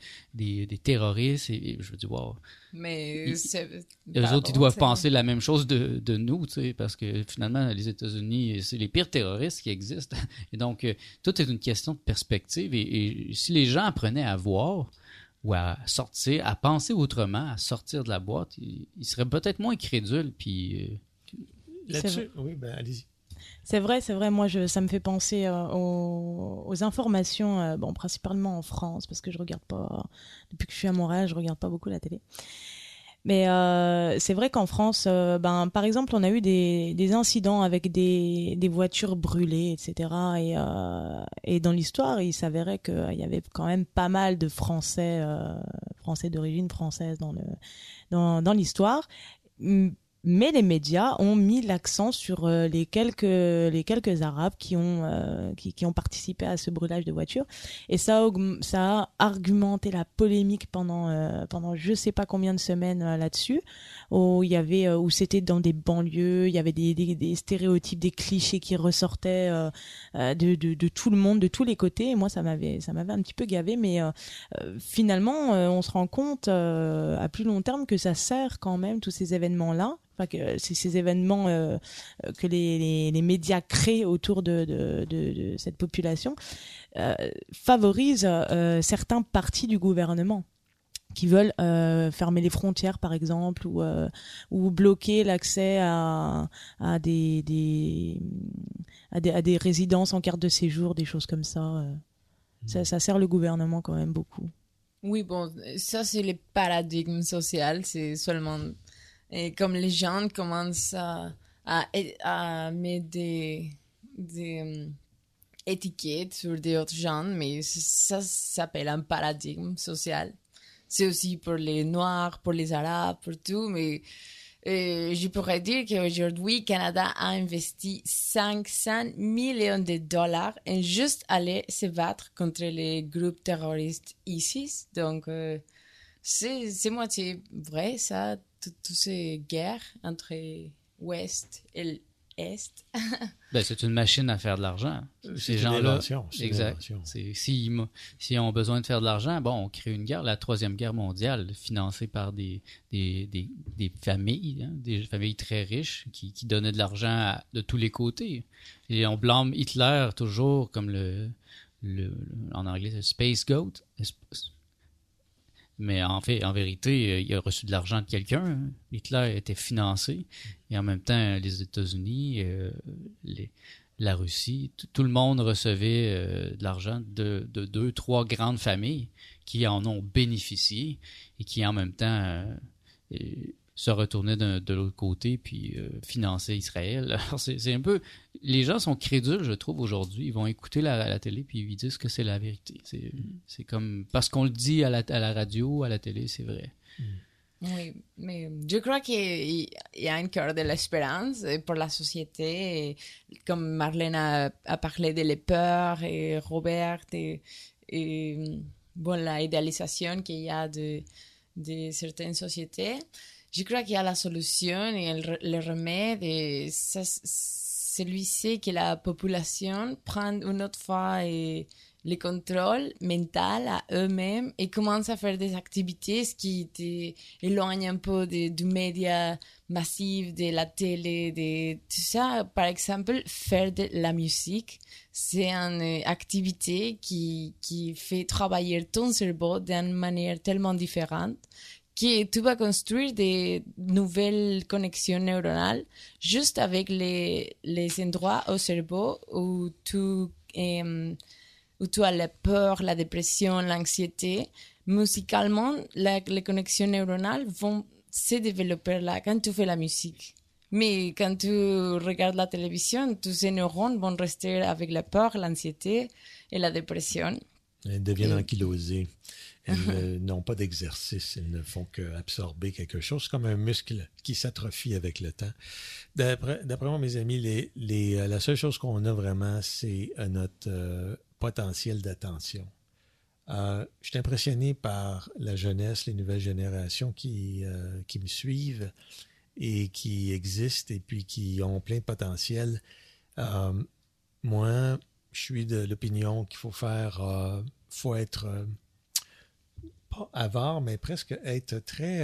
terroristes. Et je me dis, wow. Mais eux autres, ils doivent penser la même chose de nous, tu sais, parce que finalement, les États-Unis, c'est les pires terroristes qui existent. Et donc, tout est une question de perspective. Et si les gens apprenaient à voir, ou à sortir, à penser autrement, à sortir de la boîte, il serait peut-être moins crédule. Puis là-dessus, oui, ben allez-y. C'est vrai. Moi, ça me fait penser aux informations, principalement en France, parce que je regarde pas, depuis que je suis à Montréal, je regarde pas beaucoup la télé. Mais c'est vrai qu'en France, par exemple, on a eu des incidents avec des voitures brûlées, etc. Et dans l'histoire, il s'avérait qu'il y avait quand même pas mal de Français d'origine française dans l'histoire. Mais les médias ont mis l'accent sur les quelques Arabes qui ont participé à ce brûlage de voitures, et ça a argumenté la polémique pendant je sais pas combien de semaines là-dessus, où c'était dans des banlieues, il y avait des stéréotypes, des clichés qui ressortaient de tout le monde, de tous les côtés. Et moi, ça m'avait un petit peu gavé, mais finalement on se rend compte à plus long terme que ça sert quand même, tous ces événements là. Enfin, que c'est ces événements que les médias créent autour de cette population favorisent certains partis du gouvernement qui veulent fermer les frontières, par exemple, ou bloquer l'accès à des résidences en carte de séjour, des choses comme ça. Ça sert le gouvernement quand même beaucoup. Oui, bon, ça, c'est les paradigmes sociaux, c'est seulement... Et comme les gens commencent à mettre des étiquettes sur des autres gens, mais ça s'appelle un paradigme social. C'est aussi pour les Noirs, pour les Arabes, pour tout, mais je pourrais dire qu'aujourd'hui, le Canada a investi 500 millions de dollars en juste aller se battre contre les groupes terroristes ISIS. Donc, c'est moitié vrai, ça. Toutes ces guerres entre l'Ouest et l'Est. C'est une machine à faire de l'argent. Ces gens-là. Exact. Si on a besoin de faire de l'argent, on crée une guerre, la Troisième Guerre mondiale, financée par des familles, des familles très riches qui donnaient de l'argent de tous les côtés. Et on blâme Hitler toujours comme le en anglais, c'est Space Goat. Mais en fait, en vérité, il a reçu de l'argent de quelqu'un. Hitler était financé. Et en même temps, les États-Unis, la Russie, tout le monde recevait de l'argent de deux, trois grandes familles qui en ont bénéficié et qui en même temps se retournaient de l'autre côté puis finançaient Israël. Alors c'est un peu... Les gens sont crédules, je trouve, aujourd'hui. Ils vont écouter la télé puis ils disent que c'est la vérité. C'est comme... Parce qu'on le dit à la radio, à la télé, c'est vrai. Oui, mais je crois qu'il y a encore de l'espérance pour la société. Et comme Marlène a parlé de les peurs et Robert et l'idéalisation qu'il y a de certaines sociétés... Je crois qu'il y a la solution et le remède, et celui-ci que la population prend une autre fois le contrôle mental à eux-mêmes et commence à faire des activités qui éloignent un peu du média massif, de la télé, de tout ça. Par exemple, faire de la musique, c'est une activité qui fait travailler ton cerveau d'une manière tellement différente que tu vas construire des nouvelles connexions neuronales juste avec les endroits au cerveau où tu as la peur, la dépression, l'anxiété. Musicalement, les connexions neuronales vont se développer là quand tu fais la musique. Mais quand tu regardes la télévision, tous ces neurones vont rester avec la peur, l'anxiété et la dépression. Elles deviennent ankylosées. Elles n'ont pas d'exercice, elles ne font qu'absorber quelque chose. C'est comme un muscle qui s'atrophie avec le temps. D'après moi, mes amis, la seule chose qu'on a vraiment, c'est notre potentiel d'attention. Je suis impressionné par la jeunesse, les nouvelles générations qui me suivent et qui existent et puis qui ont plein de potentiel. Moi, je suis de l'opinion qu'il faut faire... faut être... pas avare, mais presque être très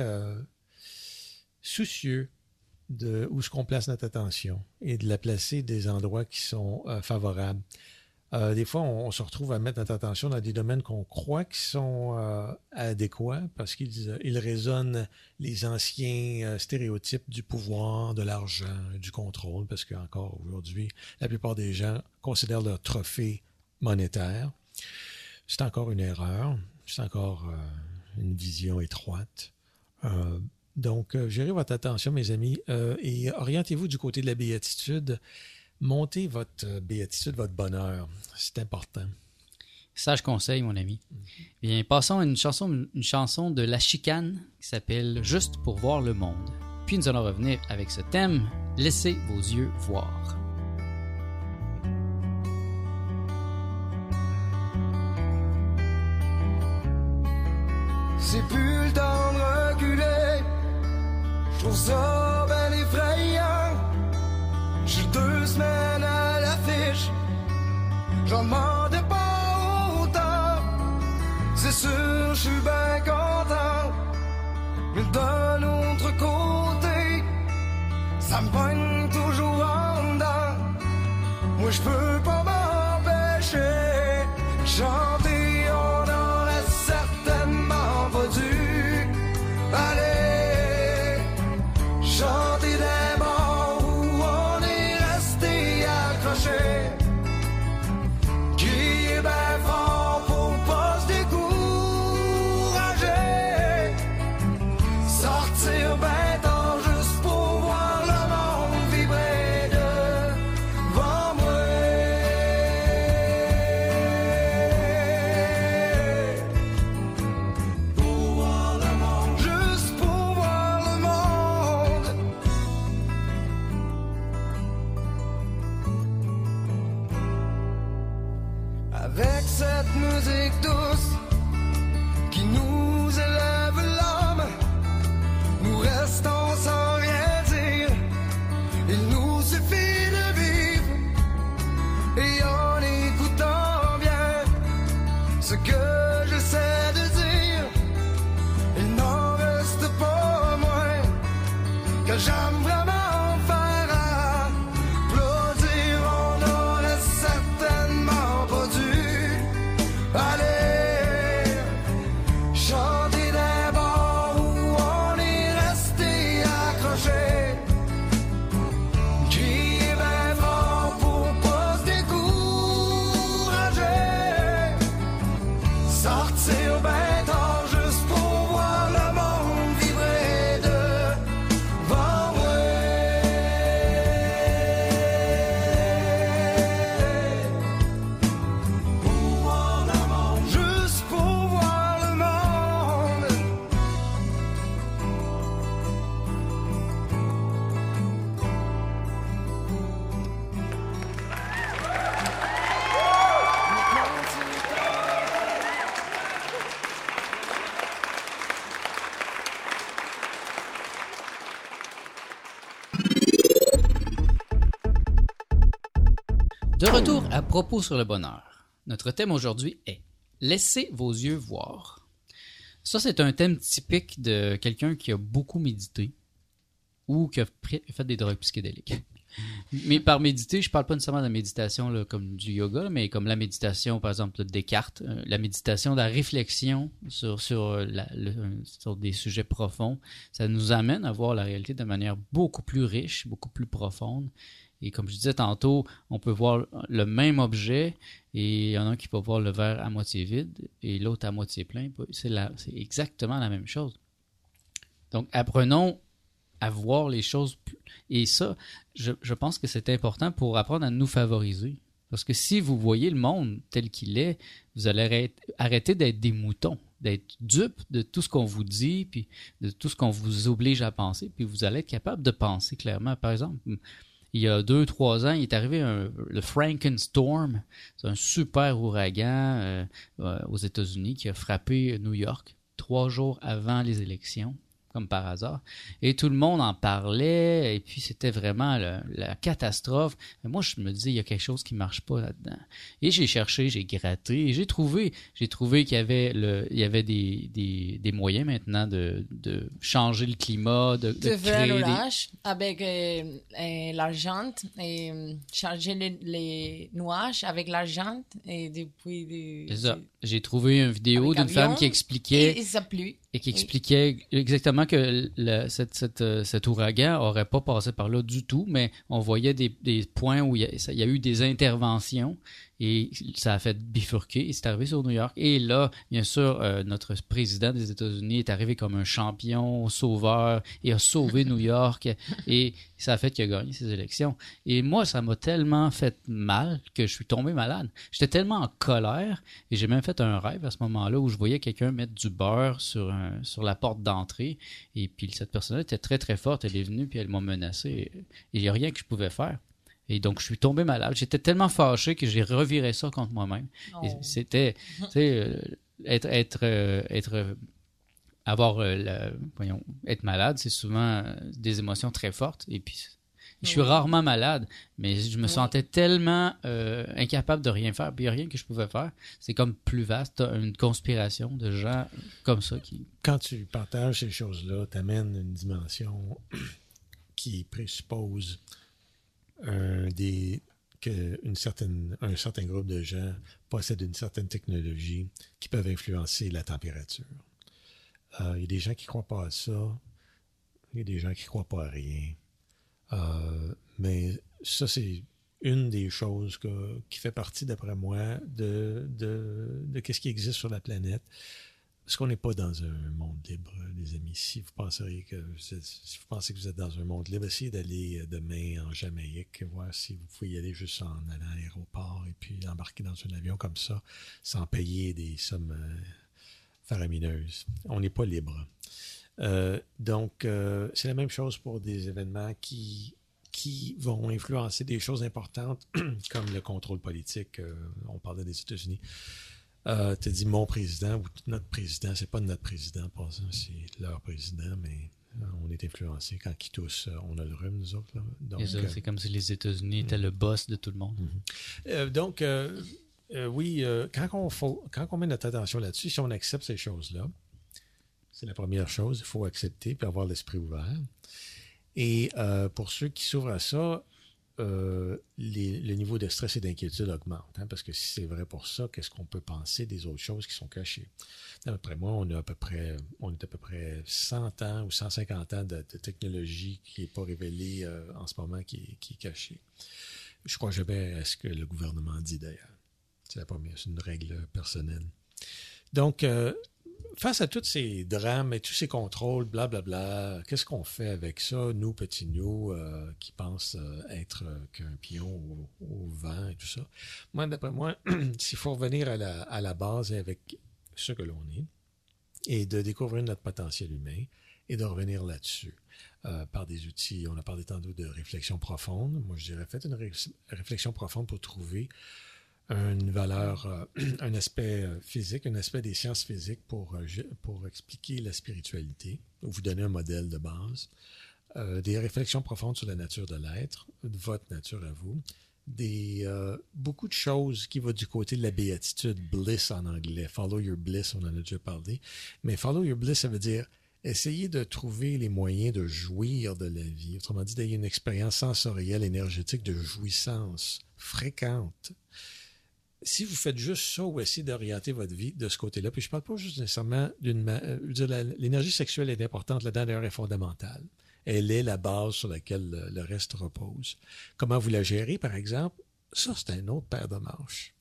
soucieux de où est-ce qu'on place notre attention et de la placer des endroits qui sont favorables. Des fois, on se retrouve à mettre notre attention dans des domaines qu'on croit qui sont adéquats parce qu'ils résonnent les anciens stéréotypes du pouvoir, de l'argent, du contrôle, parce qu'encore aujourd'hui, la plupart des gens considèrent leur trophée monétaire. C'est encore une erreur, c'est encore une vision étroite. Donc, gérez votre attention, mes amis, et orientez-vous du côté de la béatitude. Montez votre béatitude, votre bonheur. C'est important. Sage conseil, mon ami. Bien, passons à une chanson de La Chicane qui s'appelle « Juste pour voir le monde ». Puis nous allons revenir avec ce thème « Laissez vos yeux voir ». C'est plus le temps de reculer. Je trouve ça ben effrayant. J'ai 2 semaines à l'affiche, j'en demandais pas autant. C'est sûr, je suis ben content, mais d'un autre côté, ça me pogne toujours en dedans. Moi, je peux pas m'empêcher, chanter, on en a certainement pas dû aller chanter des morts. Retour à propos sur le bonheur. Notre thème aujourd'hui est « Laissez vos yeux voir ». Ça, c'est un thème typique de quelqu'un qui a beaucoup médité ou qui a fait des drogues psychédéliques. Mais par méditer, je ne parle pas nécessairement de la méditation là, comme du yoga, mais comme la méditation, par exemple, de Descartes, la méditation de la réflexion sur des sujets profonds. Ça nous amène à voir la réalité de manière beaucoup plus riche, beaucoup plus profonde. Et comme je disais tantôt, on peut voir le même objet et il y en a un qui peut voir le verre à moitié vide et l'autre à moitié plein. C'est exactement la même chose. Donc, apprenons à voir les choses. Et ça, je pense que c'est important pour apprendre à nous favoriser. Parce que si vous voyez le monde tel qu'il est, vous allez arrêter d'être des moutons, d'être dupe de tout ce qu'on vous dit puis de tout ce qu'on vous oblige à penser. Puis vous allez être capable de penser clairement. Par exemple, il y a 2-3 ans, il est arrivé le Frankenstorm, c'est un super ouragan aux États-Unis qui a frappé New York 3 jours avant les élections. comme par hasard. Et tout le monde en parlait, et puis c'était vraiment la catastrophe. Mais moi, je me disais, il y a quelque chose qui marche pas là-dedans. Et j'ai cherché, j'ai gratté, et j'ai trouvé qu'il y avait des moyens maintenant de changer le climat, de créer l'orage avec l'argent, et changer les nuages avec l'argent, et depuis... C'est ça. J'ai trouvé une vidéo d'une femme qui expliquait... Et ça plu. Et qui expliquait exactement que cet ouragan n'aurait pas passé par là du tout, mais on voyait des points où il y a eu des interventions et ça a fait bifurquer. Et c'est arrivé sur New York. Et là, bien sûr, notre président des États-Unis est arrivé comme un champion, sauveur, et a sauvé New York. Et ça a fait qu'il a gagné ses élections. Et moi, ça m'a tellement fait mal que je suis tombé malade. J'étais tellement en colère. Et j'ai même fait un rêve à ce moment-là où je voyais quelqu'un mettre du beurre sur la porte d'entrée. Et puis cette personne-là était très, très forte. Elle est venue, puis elle m'a menacé. Et il n'y a rien que je pouvais faire. Et donc, je suis tombé malade. J'étais tellement fâché que j'ai reviré ça contre moi-même. Oh. Et c'était, tu sais, être malade, c'est souvent des émotions très fortes. Et puis, je suis rarement malade, mais je me sentais tellement incapable de rien faire. Puis, il n'y a rien que je pouvais faire. C'est comme plus vaste, une conspiration de gens comme ça qui... Quand tu partages ces choses-là, tu amènes une dimension qui présuppose... un certain groupe de gens possèdent une certaine technologie qui peuvent influencer la température. Il y a des gens qui ne croient pas à ça. Il y a des gens qui ne croient pas à rien. Mais ça, c'est une des choses qui fait partie, d'après moi, de ce qui existe sur la planète. Parce qu'on n'est pas dans un monde libre, les amis. Si vous pensez que vous êtes dans un monde libre, essayez d'aller demain en Jamaïque, voir si vous pouvez y aller juste en allant à l'aéroport et puis embarquer dans un avion comme ça, sans payer des sommes faramineuses. On n'est pas libre. Donc, c'est la même chose pour des événements qui vont influencer des choses importantes, comme le contrôle politique. On parlait des États-Unis. Tu as dit mon président ou notre président, c'est pas notre président, pas ça, c'est leur président, mais on est influencé quand ils toussent, on a le rhume, nous autres. Là. Donc, c'est comme si les États-Unis étaient le boss de tout le monde. Donc, quand on met notre attention là-dessus, si on accepte ces choses-là, c'est la première chose, il faut accepter puis avoir l'esprit ouvert. Et pour ceux qui s'ouvrent à ça, le niveau de stress et d'inquiétude augmente, parce que si c'est vrai pour ça, qu'est-ce qu'on peut penser des autres choses qui sont cachées? D'après moi, on est à peu près 100 ans ou 150 ans de technologie qui n'est pas révélée en ce moment, qui est cachée. Je crois jamais à ce que le gouvernement dit, d'ailleurs. C'est la première, c'est une règle personnelle. Donc, face à tous ces drames et tous ces contrôles, blablabla, qu'est-ce qu'on fait avec ça, nous, petits nous, qui pensent être qu'un pion au vent et tout ça? Moi, d'après moi, s'il faut revenir à la base avec ce que l'on est et de découvrir notre potentiel humain et de revenir là-dessus par des outils. On a parlé tantôt de réflexion profonde. Moi, je dirais, faites une réflexion profonde pour trouver une valeur, un aspect physique, un aspect des sciences physiques pour expliquer la spiritualité, ou vous donner un modèle de base, des réflexions profondes sur la nature de l'être, votre nature à vous, beaucoup de choses qui vont du côté de la béatitude, bliss en anglais, follow your bliss, on en a déjà parlé, mais follow your bliss, ça veut dire essayer de trouver les moyens de jouir de la vie, autrement dit, d'avoir une expérience sensorielle, énergétique, de jouissance fréquente. Si vous faites juste ça ou essayez d'orienter votre vie de ce côté-là, puis je ne parle pas juste nécessairement l'énergie sexuelle est importante là-dedans, d'ailleurs, elle est fondamentale. Elle est la base sur laquelle le reste repose. Comment vous la gérez, par exemple, ça, c'est un autre paire de manches.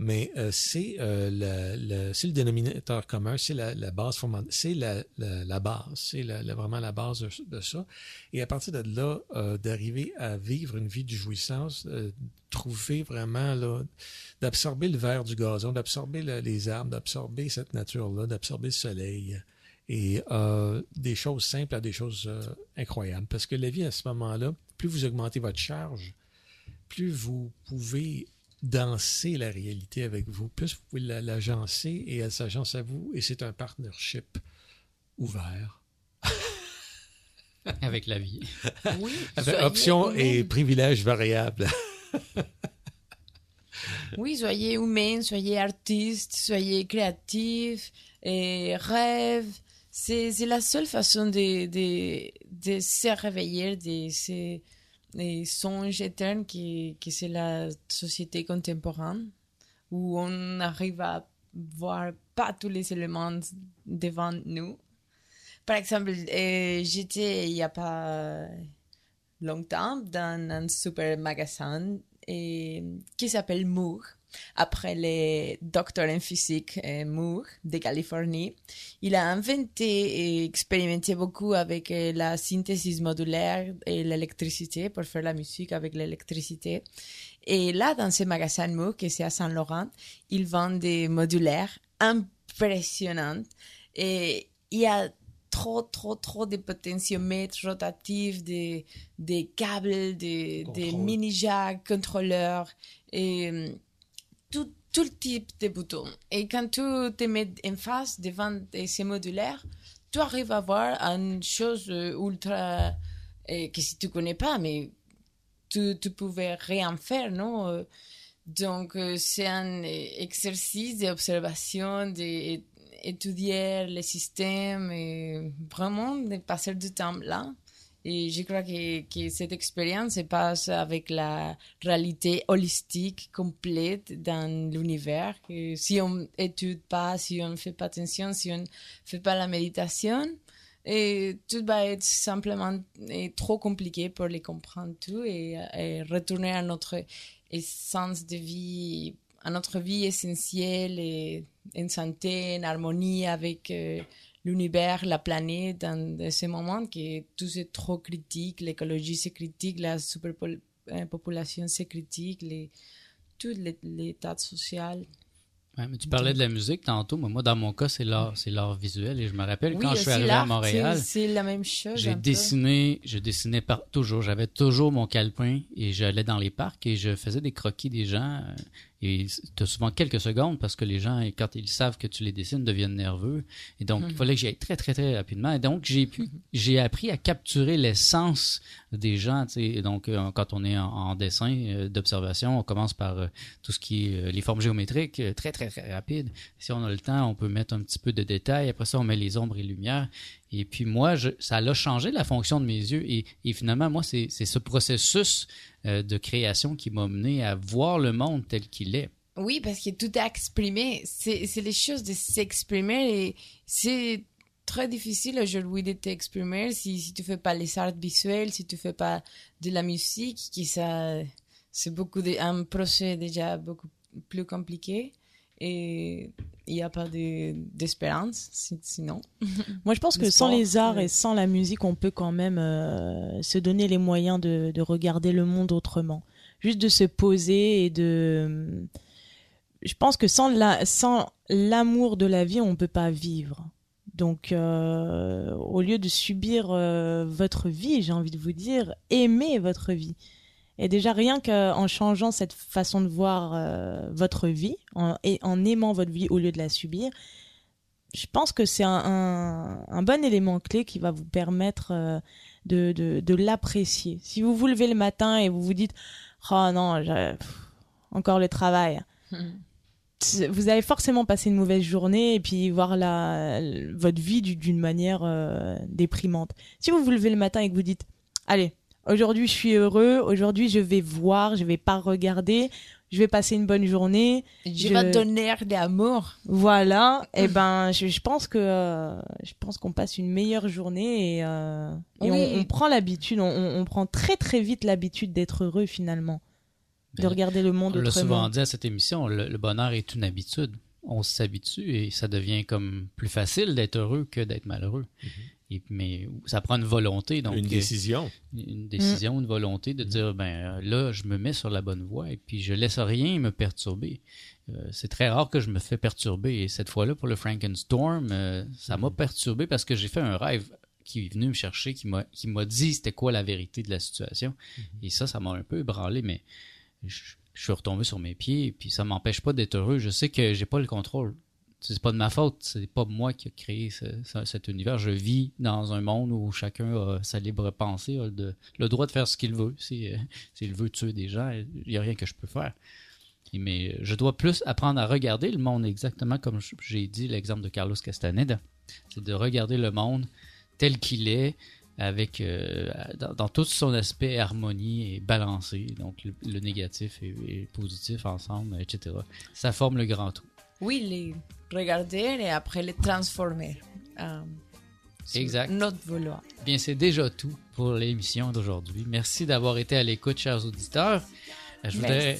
Mais c'est le dénominateur commun, c'est la base fondamentale, c'est la base, c'est vraiment la base de ça. Et à partir de là, d'arriver à vivre une vie de jouissance, trouver vraiment, là, d'absorber le vert du gazon, d'absorber les arbres, d'absorber cette nature-là, d'absorber le soleil, et des choses simples à des choses incroyables. Parce que la vie, à ce moment-là, plus vous augmentez votre charge, plus vous pouvez... danser la réalité avec vous, plus vous pouvez l'agencer et elle s'agence à vous, et c'est un partnership ouvert. Avec la vie. Oui. Options et privilèges variables. Oui, soyez humain, soyez artiste, soyez créatif, et rêve. C'est la seule façon de se réveiller de ces songes éternes qui c'est la société contemporaine, où on arrive à voir pas tous les éléments devant nous. Par exemple, j'étais il n'y a pas longtemps dans un super magasin qui s'appelle Moog, après le docteur en physique Moog de Californie. Il a inventé et expérimenté beaucoup avec la synthèse modulaire et l'électricité pour faire la musique avec l'électricité. Et là, dans ce magasin Moog, qui est à Saint-Laurent, ils vendent des modulaires impressionnants. Et il y a trop de potentiomètres rotatifs, des câbles, des mini-jacks, contrôleurs, et tout type de boutons. Et quand tu te mets en face devant ces modulaires, tu arrives à voir une chose ultra... que si tu ne connais pas, mais tu ne pouvais rien faire, non? Donc, c'est un exercice d'observation, d'étudier le système et vraiment de passer du temps là. Et je crois que cette expérience se passe avec la réalité holistique complète dans l'univers. Et si on n'étudie pas, si on ne fait pas attention, si on ne fait pas la méditation, et tout va être simplement trop compliqué pour les comprendre tout et retourner à notre essence de vie, à notre vie essentielle et en santé, en harmonie avec l'univers, la planète, dans ce moment que tout est trop critique, l'écologie c'est critique, la superpopulation c'est critique, tout l'état social. Ouais, mais tu parlais de la musique tantôt, mais moi dans mon cas c'est l'art visuel et je me rappelle quand je suis arrivé à Montréal, c'est la même chose. Je dessinais toujours, j'avais toujours mon calepin et j'allais dans les parcs et je faisais des croquis des gens et t'as souvent quelques secondes parce que les gens, quand ils savent que tu les dessines, deviennent nerveux et donc il fallait que j'y aille très très très rapidement et donc j'ai appris à capturer l'essence des gens, tu sais. Donc quand on est en dessin d'observation, on commence par tout ce qui est les formes géométriques, très très très rapide. Si on a le temps, on peut mettre un petit peu de détails. Après ça, on met les ombres et lumières. Et puis moi, ça a changé la fonction de mes yeux. Et finalement, moi, c'est ce processus de création qui m'a mené à voir le monde tel qu'il est. Oui, parce que tout est exprimé. C'est les choses de s'exprimer. Et c'est très difficile aujourd'hui de t'exprimer si tu ne fais pas les arts visuels, si tu ne fais pas de la musique. C'est un procès déjà beaucoup plus compliqué. Et il n'y a pas d'espérance, sinon. Moi, je pense que sans les arts et sans la musique, on peut quand même se donner les moyens de regarder le monde autrement. Juste de se poser et de... Je pense que sans l'amour de la vie, on ne peut pas vivre. Donc, au lieu de subir votre vie, j'ai envie de vous dire, aimez votre vie. Et déjà, rien qu'en changeant cette façon de voir votre vie, en aimant votre vie au lieu de la subir, je pense que c'est un bon élément clé qui va vous permettre de l'apprécier. Si vous vous levez le matin et vous vous dites « Oh non, encore le travail », vous allez forcément passer une mauvaise journée et puis voir votre vie d'une manière déprimante. Si vous vous levez le matin et que vous dites « Allez ». Aujourd'hui, je suis heureux. Aujourd'hui, je vais voir. Je ne vais pas regarder. Je vais passer une bonne journée. Je vais donner d'amour. Voilà. Et ben, je pense qu'on passe une meilleure journée et oui. on prend l'habitude. On prend très très vite l'habitude d'être heureux finalement, de regarder le monde autrement. On l'a souvent dit à cette émission. Le bonheur est une habitude. On s'habitue et ça devient comme plus facile d'être heureux que d'être malheureux. Mm-hmm. Mais ça prend une volonté. Donc, une décision. Une décision, une volonté de dire, ben là, je me mets sur la bonne voie et puis je laisse rien me perturber. C'est très rare que je me fais perturber. Et cette fois-là, pour le Frankenstorm, ça m'a perturbé parce que j'ai fait un rêve qui est venu me chercher, qui m'a dit c'était quoi la vérité de la situation. Et ça m'a un peu ébranlé, mais je suis retombé sur mes pieds et puis ça ne m'empêche pas d'être heureux. Je sais que je n'ai pas le contrôle. c'est pas de ma faute, c'est pas moi qui ai créé cet univers. Je vis dans un monde où chacun a sa libre pensée, a le droit de faire ce qu'il veut. S'il veut tuer des gens, il n'y a rien que je peux faire. Mais je dois plus apprendre à regarder le monde exactement comme j'ai dit l'exemple de Carlos Castaneda. C'est de regarder le monde tel qu'il est, avec dans tout son aspect harmonie et balancé, donc le négatif et le positif ensemble, etc. Ça forme le grand tout. Oui, les regarder et après les transformer. Exact. Notre vouloir. Bien, c'est déjà tout pour l'émission d'aujourd'hui. Merci d'avoir été à l'écoute, chers auditeurs. Je voudrais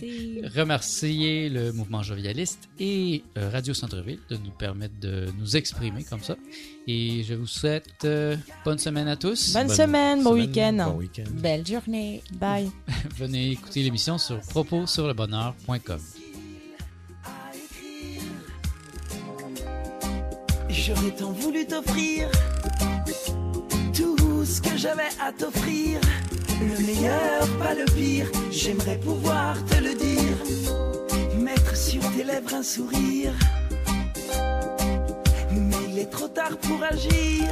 remercier le Mouvement jovialiste et Radio Centreville de nous permettre de nous exprimer comme ça. Et je vous souhaite bonne semaine à tous. Bonne semaine, bon week-end. Belle journée. Bye. Venez écouter l'émission sur proposurlebonheur.com. J'aurais tant voulu t'offrir tout ce que j'avais à t'offrir. Le meilleur, pas le pire, j'aimerais pouvoir te le dire. Mettre sur tes lèvres un sourire. Mais il est trop tard pour agir.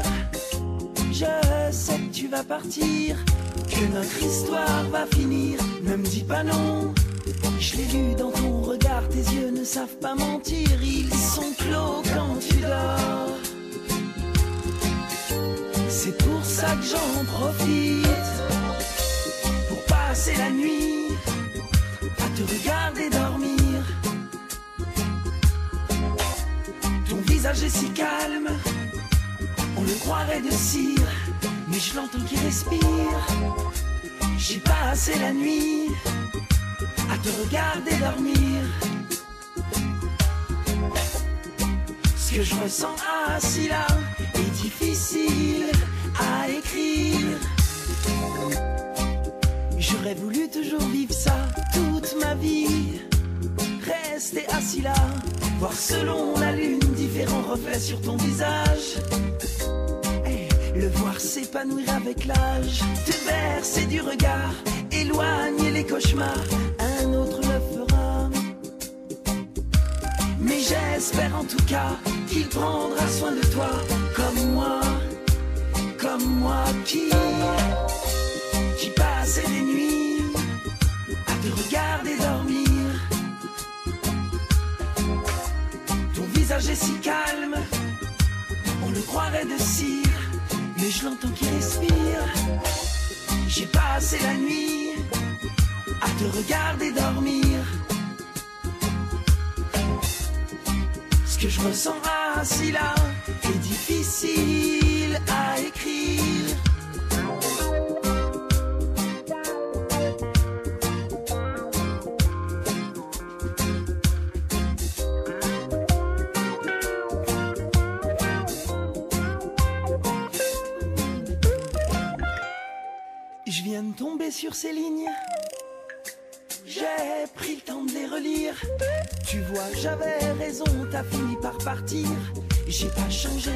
Je sais que tu vas partir, que notre histoire va finir. Ne me dis pas non, je l'ai vu dans ton regard. Tes yeux ne savent pas mentir, ils sont clos quand tu dors. C'est pour ça que j'en profite, passer la nuit à te regarder dormir. Ton visage est si calme, on le croirait de cire, mais je l'entends qui respire. J'ai passé la nuit à te regarder dormir. Ce que je ressens assis là est difficile à écrire. J'aurais voulu toujours vivre ça toute ma vie. Rester assis là, voir selon la lune différents reflets sur ton visage. Hey, le voir s'épanouir avec l'âge, te bercer du regard, éloigner les cauchemars, un autre le fera. Mais j'espère en tout cas qu'il prendra soin de toi, comme moi qui passait les nuits à te regarder dormir. Ton visage est si calme, on le croirait de cire, mais je l'entends qui respire. J'ai passé la nuit à te regarder dormir. Ce que je ressens assis là est difficile à écrire. Tombé sur ces lignes, j'ai pris le temps de les relire. Tu vois, j'avais raison, t'as fini par partir. J'ai pas changé,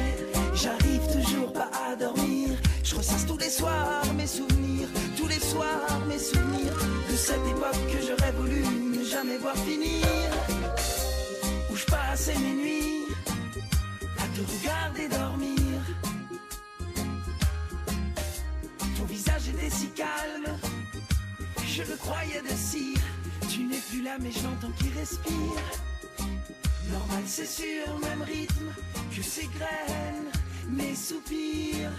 j'arrive toujours pas à dormir. Je ressasse tous les soirs mes souvenirs, tous les soirs mes souvenirs de cette époque que j'aurais voulu ne jamais voir finir, où je passais mes nuits à te regarder dormir. J'étais si calme, je le croyais de cire. Tu n'es plus là mais je l'entends qui respire. Normal c'est sûr, même rythme que ces graines, mes soupirs.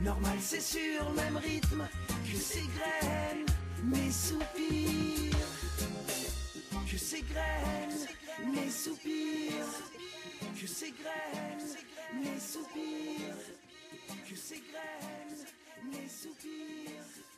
Normal c'est sûr, même rythme que ces graines, mes soupirs. Que ces graines, mes soupirs. Que ces graines, mes soupirs. Que ces graines, mes soupirs.